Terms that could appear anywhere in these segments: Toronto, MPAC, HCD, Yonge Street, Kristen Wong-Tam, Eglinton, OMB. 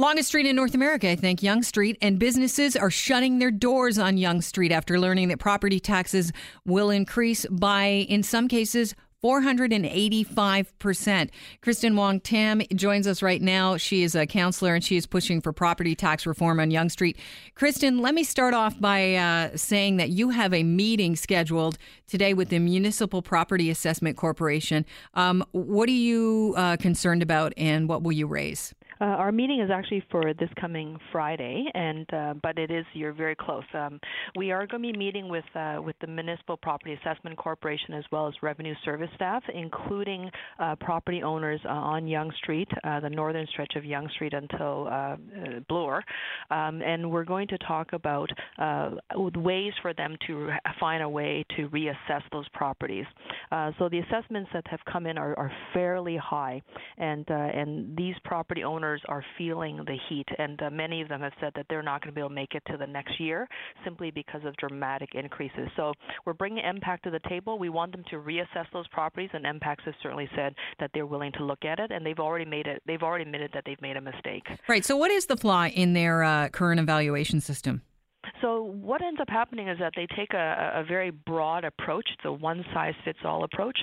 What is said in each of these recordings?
Longest street in North America, I think, Yonge Street, and businesses are shutting their doors on Yonge Street after learning that property taxes will increase by, in some cases, 485%. Kristen Wong-Tam joins us right now. She is a counselor and she is pushing for property tax reform on Yonge Street. Kristen, let me start off by saying that you have a meeting scheduled today with the Municipal Property Assessment Corporation. What are you concerned about and what will you raise? Our meeting is actually for this coming Friday, and but it is, you're very close. We are going to be meeting with the Municipal Property Assessment Corporation as well as Revenue Service staff, including property owners on Yonge Street, the northern stretch of Yonge Street until Bloor, and we're going to talk about ways for them to find a way to reassess those properties. So the assessments that have come in are fairly high, and these property owners are feeling the heat, and many of them have said that they're not going to be able to make it to the next year simply because of dramatic increases. So we're bringing MPAC to the table. We want them to reassess those properties, and MPAC has certainly said that they're willing to look at it, and they've already admitted that they've made a mistake. Right. So what is the flaw in their current evaluation system? So what ends up happening is that they take a very broad approach, the one-size-fits-all approach.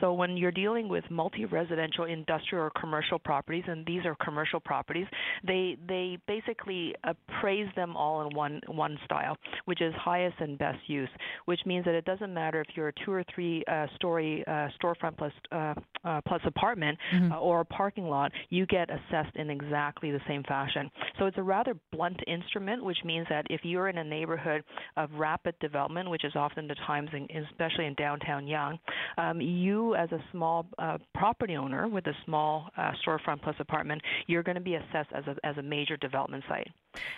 So when you're dealing with multi-residential, industrial, or commercial properties, and these are commercial properties, they basically appraise them all in one style, which is highest and best use, which means that it doesn't matter if you're a 2 or 3 story storefront plus apartment or a parking lot, you get assessed in exactly the same fashion. So it's a rather blunt instrument, which means that if you're in a neighborhood of rapid development, which is often the times, especially in downtown Yonge, you as a small property owner with a small storefront plus apartment, you're going to be assessed as a major development site.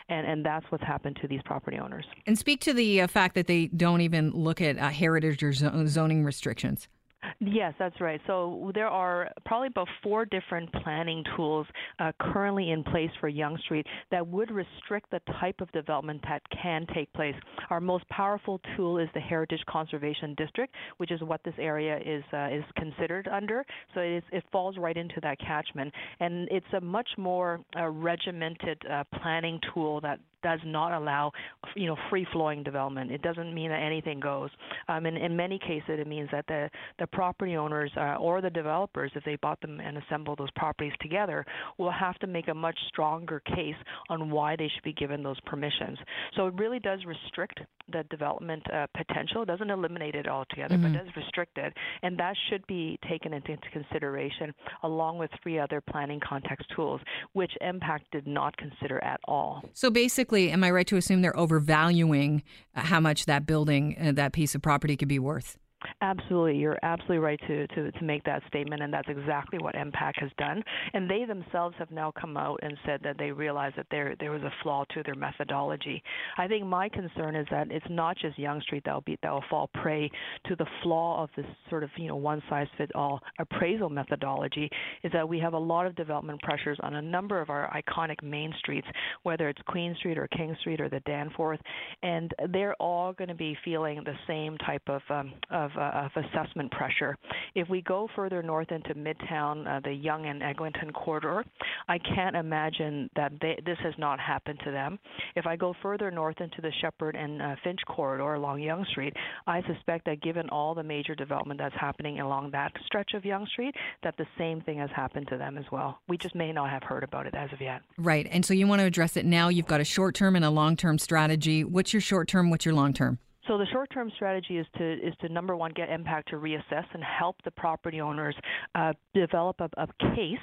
And that's what's happened to these property owners. And speak to the fact that they don't even look at heritage or zoning restrictions. Yes, that's right. So there are probably about 4 different planning tools currently in place for Yonge Street that would restrict the type of development that can take place. Our most powerful tool is the Heritage Conservation District, which is what this area is considered under. So it falls right into that catchment, and it's a much more regimented planning tool that does not allow, free-flowing development. It doesn't mean that anything goes. In many cases, it means that the property owners or the developers, if they bought them and assembled those properties together, will have to make a much stronger case on why they should be given those permissions. So it really does restrict the development potential. It doesn't eliminate it altogether, but does restrict it. And that should be taken into consideration along with 3 other planning context tools, which MPAC did not consider at all. So basically, am I right to assume they're overvaluing how much that building, that piece of property could be worth? Absolutely. You're absolutely right to make that statement, and that's exactly what MPAC has done. And they themselves have now come out and said that they realize that there was a flaw to their methodology. I think my concern is that it's not just Yonge Street that will fall prey to the flaw of this sort of one-size-fits-all appraisal methodology, is that we have a lot of development pressures on a number of our iconic main streets, whether it's Queen Street or King Street or the Danforth, and they're all going to be feeling the same type of assessment pressure. If we go further north into Midtown, the Yonge and Eglinton corridor, I can't imagine that this has not happened to them. If I go further north into the Shepherd and Finch corridor along Yonge Street, I suspect that given all the major development that's happening along that stretch of Yonge Street, that the same thing has happened to them as well. We just may not have heard about it as of yet. Right. And so you want to address it now. You've got a short-term and a long-term strategy. What's your short-term? What's your long-term? So the short-term strategy is to number one, get MPAC to reassess and help the property owners develop a case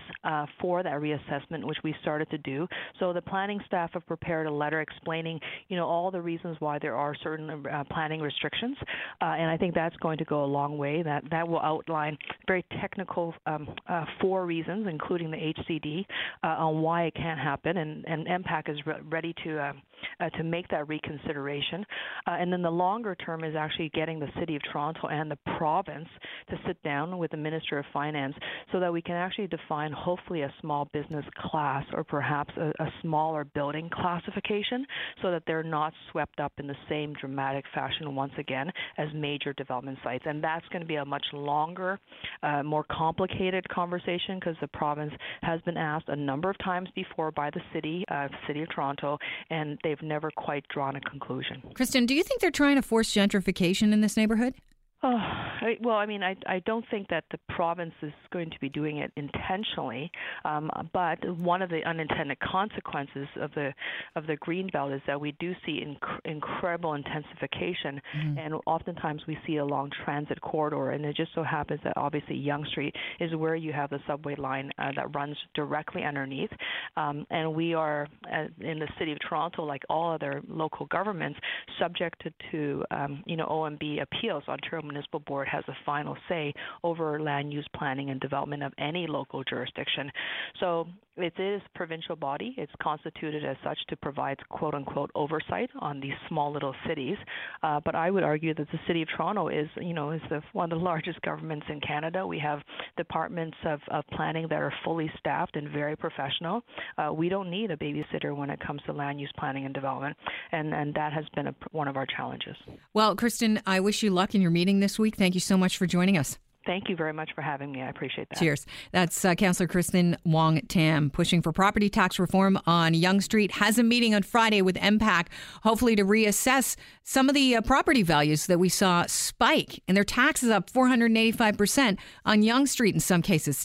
for that reassessment, which we started to do. So the planning staff have prepared a letter explaining, all the reasons why there are certain planning restrictions, and I think that's going to go a long way. That will outline very technical 4 reasons, including the HCD, on why it can't happen, and MPAC is ready to make that reconsideration, and then the law. longer term is actually getting the City of Toronto and the province to sit down with the Minister of Finance so that we can actually define hopefully a small business class or perhaps a smaller building classification so that they're not swept up in the same dramatic fashion once again as major development sites. And that's going to be a much longer, more complicated conversation because the province has been asked a number of times before by the City of Toronto, and they've never quite drawn a conclusion. Kristen, do you think they're trying to force gentrification in this neighborhood? Oh, well, I mean, I don't think that the province is going to be doing it intentionally, but one of the unintended consequences of the Greenbelt is that we do see incredible intensification, and oftentimes we see along transit corridor, and it just so happens that obviously Yonge Street is where you have the subway line that runs directly underneath, and we are, in the City of Toronto, like all other local governments, subjected to OMB appeals. Ontario Municipal Board has a final say over land use planning and development of any local jurisdiction. So it is a provincial body. It's constituted as such to provide quote-unquote oversight on these small little cities. But I would argue that the City of Toronto is one of the largest governments in Canada. We have departments of planning that are fully staffed and very professional. We don't need a babysitter when it comes to land use planning and development, and that has been one of our challenges. Well, Kristen, I wish you luck in your meeting this week. Thank you so much for joining us. Thank you very much for having me. I appreciate that. Cheers. That's Councillor Kristen Wong-Tam, pushing for property tax reform on Yonge Street, has a meeting on Friday with MPAC, hopefully to reassess some of the property values that we saw spike, and their taxes up 485% on Yonge Street in some cases.